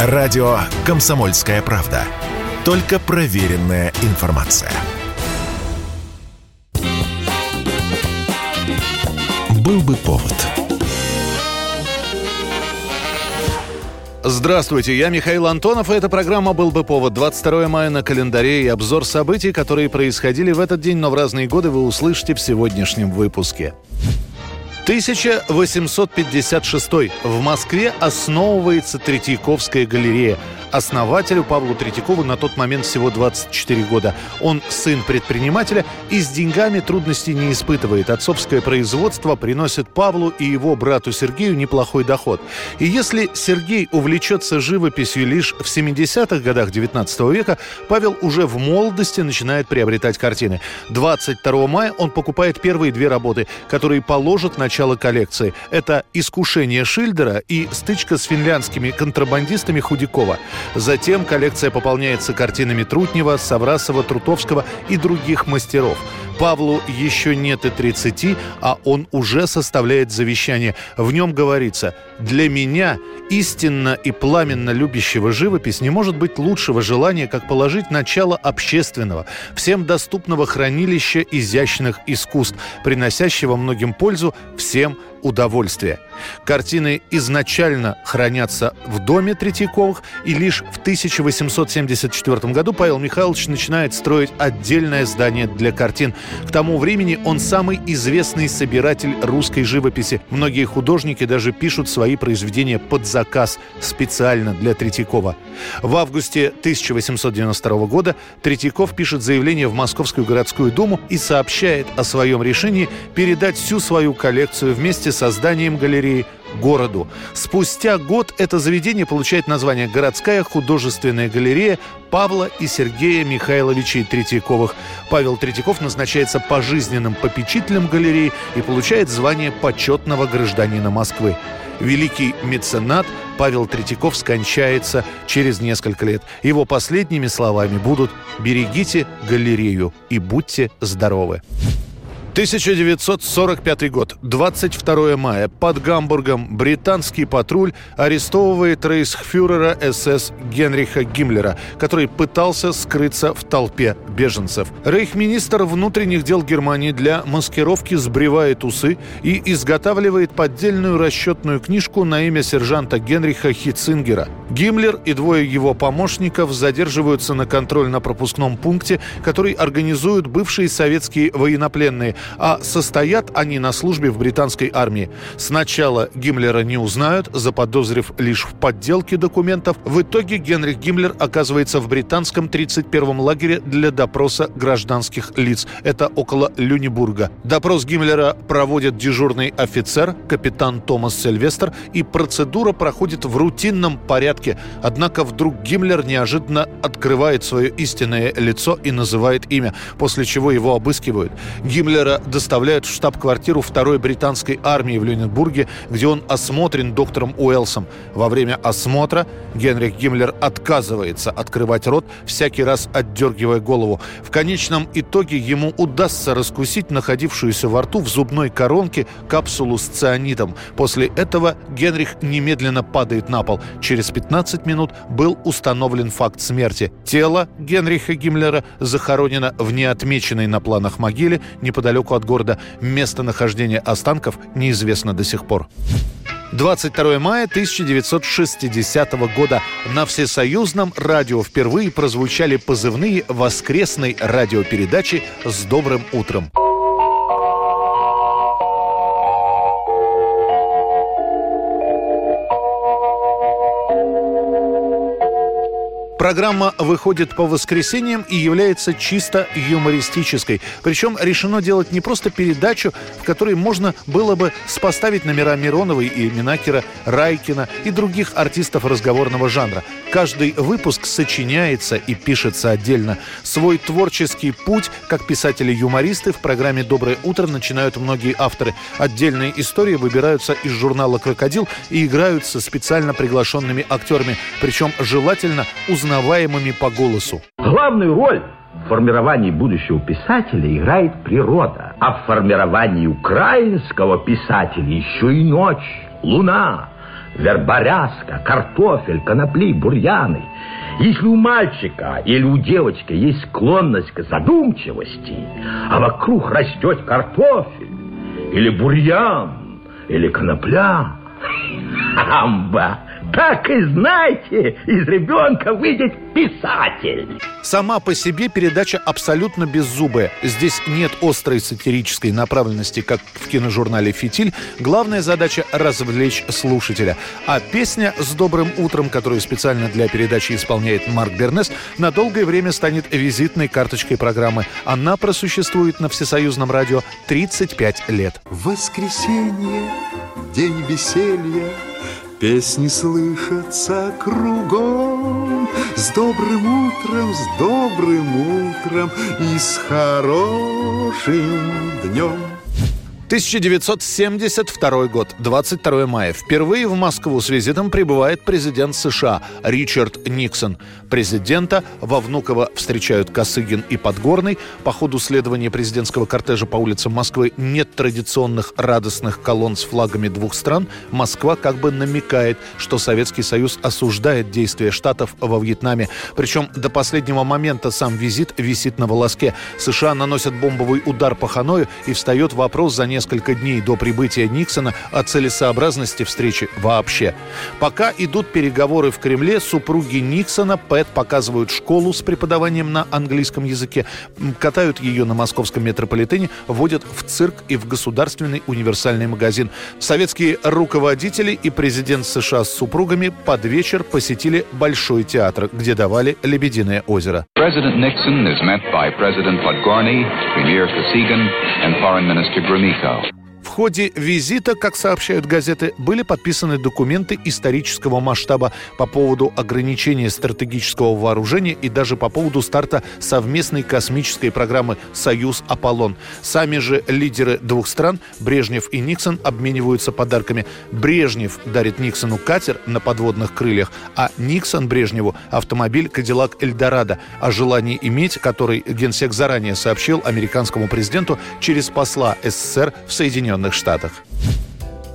Радио «Комсомольская правда». Только проверенная информация. Был бы повод. Здравствуйте, я Михаил Антонов, и эта программа «Был бы повод». 22 мая на календаре, и обзор событий, которые происходили в этот день, но в разные годы, вы услышите в сегодняшнем выпуске. 1856. В Москве основывается Третьяковская галерея. Основателю Павлу Третьякову на тот момент всего 24 года. Он сын предпринимателя и с деньгами трудностей не испытывает. Отцовское производство приносит Павлу и его брату Сергею неплохой доход. И если Сергей увлечется живописью лишь в 70-х годах 19 века, Павел уже в молодости начинает приобретать картины. 22 мая он покупает первые две работы, которые положат начало коллекции. Это «Искушение Шильдера» и «Стычка с финляндскими контрабандистами Худякова». Затем коллекция пополняется картинами Трутнева, Саврасова, Трутовского и других мастеров. Павлу еще нет и 30, а он уже составляет завещание. В нем говорится: «Для меня, истинно и пламенно любящего живопись, не может быть лучшего желания, как положить начало общественного, всем доступного хранилища изящных искусств, приносящего многим пользу, всем удовольствие». Картины изначально хранятся в доме Третьяковых, и лишь в 1874 году Павел Михайлович начинает строить отдельное здание для картин. К тому времени он самый известный собиратель русской живописи. Многие художники даже пишут свои произведения под заказ специально для Третьякова. В августе 1892 года Третьяков пишет заявление в Московскую городскую думу и сообщает о своем решении передать всю свою коллекцию вместе с созданием галереи городу. Спустя год это заведение получает название «Городская художественная галерея Павла и Сергея Михайловичей Третьяковых». Павел Третьяков назначается пожизненным попечителем галереи и получает звание почетного гражданина Москвы. Великий меценат Павел Третьяков скончается через несколько лет. Его последними словами будут: «Берегите галерею и будьте здоровы». 1945 год, 22 мая. Под Гамбургом британский патруль арестовывает рейхсфюрера СС Генриха Гиммлера, который пытался скрыться в толпе беженцев. Рейхминистр внутренних дел Германии для маскировки сбривает усы и изготавливает поддельную расчетную книжку на имя сержанта Генриха Хитцингера. Гиммлер и двое его помощников задерживаются на контрольно-пропускном пункте, который организуют бывшие советские военнопленные, а состоят они на службе в британской армии. Сначала Гиммлера не узнают, заподозрив лишь в подделке документов. В итоге Генрих Гиммлер оказывается в британском 31-м лагере для допроса гражданских лиц. Это около Люнебурга. Допрос Гиммлера проводит дежурный офицер, капитан Томас Сильвестр, и процедура проходит в рутинном порядке. Однако вдруг Гиммлер неожиданно открывает свое истинное лицо и называет имя, после чего его обыскивают. Гиммлер доставляют в штаб-квартиру 2-й британской армии в Люнебурге, где он осмотрен доктором Уэллсом. Во время осмотра Генрих Гиммлер отказывается открывать рот, всякий раз отдергивая голову. В конечном итоге ему удастся раскусить находившуюся во рту в зубной коронке капсулу с цианидом. После этого Генрих немедленно падает на пол. Через 15 минут был установлен факт смерти. Тело Генриха Гиммлера захоронено в неотмеченной на планах могиле неподалеку от города. Местонахождение останков неизвестно до сих пор. 22 мая 1960 года. На всесоюзном радио впервые прозвучали позывные воскресной радиопередачи «С добрым утром». Программа выходит по воскресеньям и является чисто юмористической. Причем решено делать не просто передачу, в которой можно было бы споставить номера Мироновой и Минакера, Райкина и других артистов разговорного жанра. Каждый выпуск сочиняется и пишется отдельно. Свой творческий путь, как писатели-юмористы, в программе «Доброе утро» начинают многие авторы. Отдельные истории выбираются из журнала «Крокодил» и играются специально приглашенными актерами. Причем желательно узнаваемыми по голосу. Главную роль в формировании будущего писателя играет природа, а в формировании украинского писателя еще и ночь, луна, верборязка, картофель, конопли, бурьяны. Если у мальчика или у девочки есть склонность к задумчивости, а вокруг растет картофель, или бурьян, или конопля, амба! Так и знаете, из ребенка выйдет писатель. Сама по себе передача абсолютно беззубая. Здесь нет острой сатирической направленности, как в киножурнале «Фитиль». Главная задача – развлечь слушателя. А песня «С добрым утром», которую специально для передачи исполняет Марк Бернес, на долгое время станет визитной карточкой программы. Она просуществует на всесоюзном радио 35 лет. Воскресенье, день веселья. Песни слышатся кругом. С добрым утром и с хорошим днем. 1972 год, 22 мая. Впервые в Москву с визитом прибывает президент США Ричард Никсон. Президента во Внуково встречают Косыгин и Подгорный. По ходу следования президентского кортежа по улицам Москвы нет традиционных радостных колонн с флагами двух стран. Москва как бы намекает, что Советский Союз осуждает действия Штатов во Вьетнаме. Причем до последнего момента сам визит висит на волоске. США наносят бомбовый удар по Ханою, и встает вопрос за несколько дней до прибытия Никсона о целесообразности встречи вообще. Пока идут переговоры в Кремле, супруги Никсона, Пэт, показывают школу с преподаванием на английском языке, катают ее на московском метрополитене, водят в цирк и в Государственный универсальный магазин. Советские руководители и президент США с супругами под вечер посетили Большой театр, где давали «Лебединое озеро». Президент Никсон is met by President Podgorny, Premier Kosygin and Foreign Minister Gromyko. В ходе визита, как сообщают газеты, были подписаны документы исторического масштаба по поводу ограничения стратегического вооружения и даже по поводу старта совместной космической программы «Союз-Аполлон». Сами же лидеры двух стран, Брежнев и Никсон, обмениваются подарками. Брежнев дарит Никсону катер на подводных крыльях, а Никсон Брежневу автомобиль «Кадиллак Эльдорадо», о желании иметь который генсек заранее сообщил американскому президенту через посла СССР в Соединенных Штатах.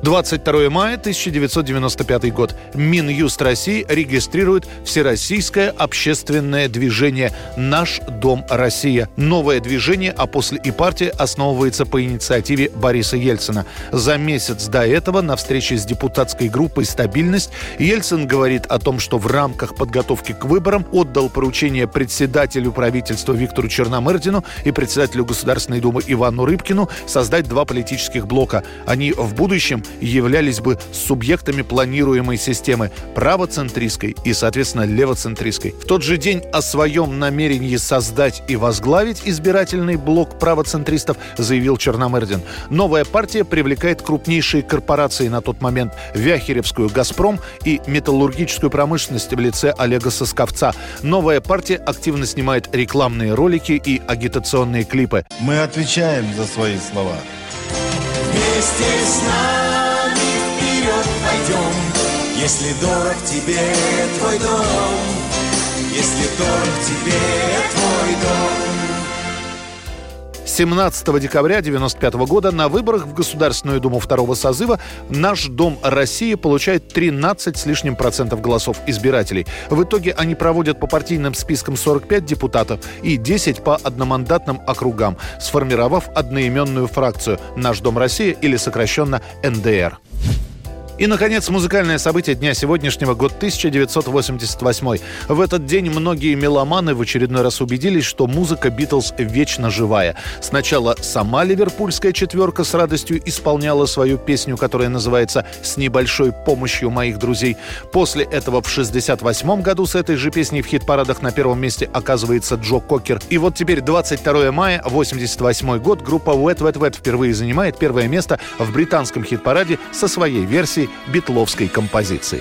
22 мая 1995 год. Минюст России регистрирует Всероссийское общественное движение «Наш дом Россия». Новое движение, а после и партия, основывается по инициативе Бориса Ельцина. За месяц до этого на встрече с депутатской группой «Стабильность» Ельцин говорит о том, что в рамках подготовки к выборам отдал поручение председателю правительства Виктору Черномырдину и председателю Государственной Думы Ивану Рыбкину создать два политических блока. Они в будущем являлись бы субъектами планируемой системы правоцентристской и, соответственно, левоцентристской. В тот же день о своем намерении создать и возглавить избирательный блок правоцентристов заявил Черномырдин. Новая партия привлекает крупнейшие корпорации на тот момент – Вяхиревскую «Газпром» и металлургическую промышленность в лице Олега Сосковца. Новая партия активно снимает рекламные ролики и агитационные клипы. Мы отвечаем за свои слова. Вместе с нами вперед пойдем, если дорог тебе твой дом, если дорог тебе твой дом. 17 декабря 1995 года на выборах в Государственную Думу второго созыва «Наш дом России» получает 13% голосов избирателей. В итоге они проводят по партийным спискам 45 депутатов и 10 по одномандатным округам, сформировав одноименную фракцию «Наш дом России» или сокращенно НДР. И, наконец, музыкальное событие дня сегодняшнего, год 1988. В этот день многие меломаны в очередной раз убедились, что музыка «Битлз» вечно живая. Сначала сама ливерпульская четверка с радостью исполняла свою песню, которая называется «С небольшой помощью моих друзей». После этого в 1968 году с этой же песней в хит-парадах на первом месте оказывается Джо Кокер. И вот теперь 22 мая 1988 год группа Wet Wet Wet впервые занимает первое место в британском хит-параде со своей версией битловской композиции.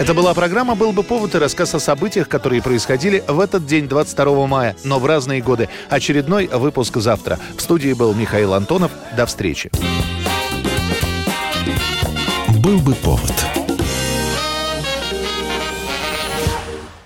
Это была программа «Был бы повод» и рассказ о событиях, которые происходили в этот день, 22 мая, но в разные годы. Очередной выпуск завтра. В студии был Михаил Антонов. До встречи. «Был бы повод».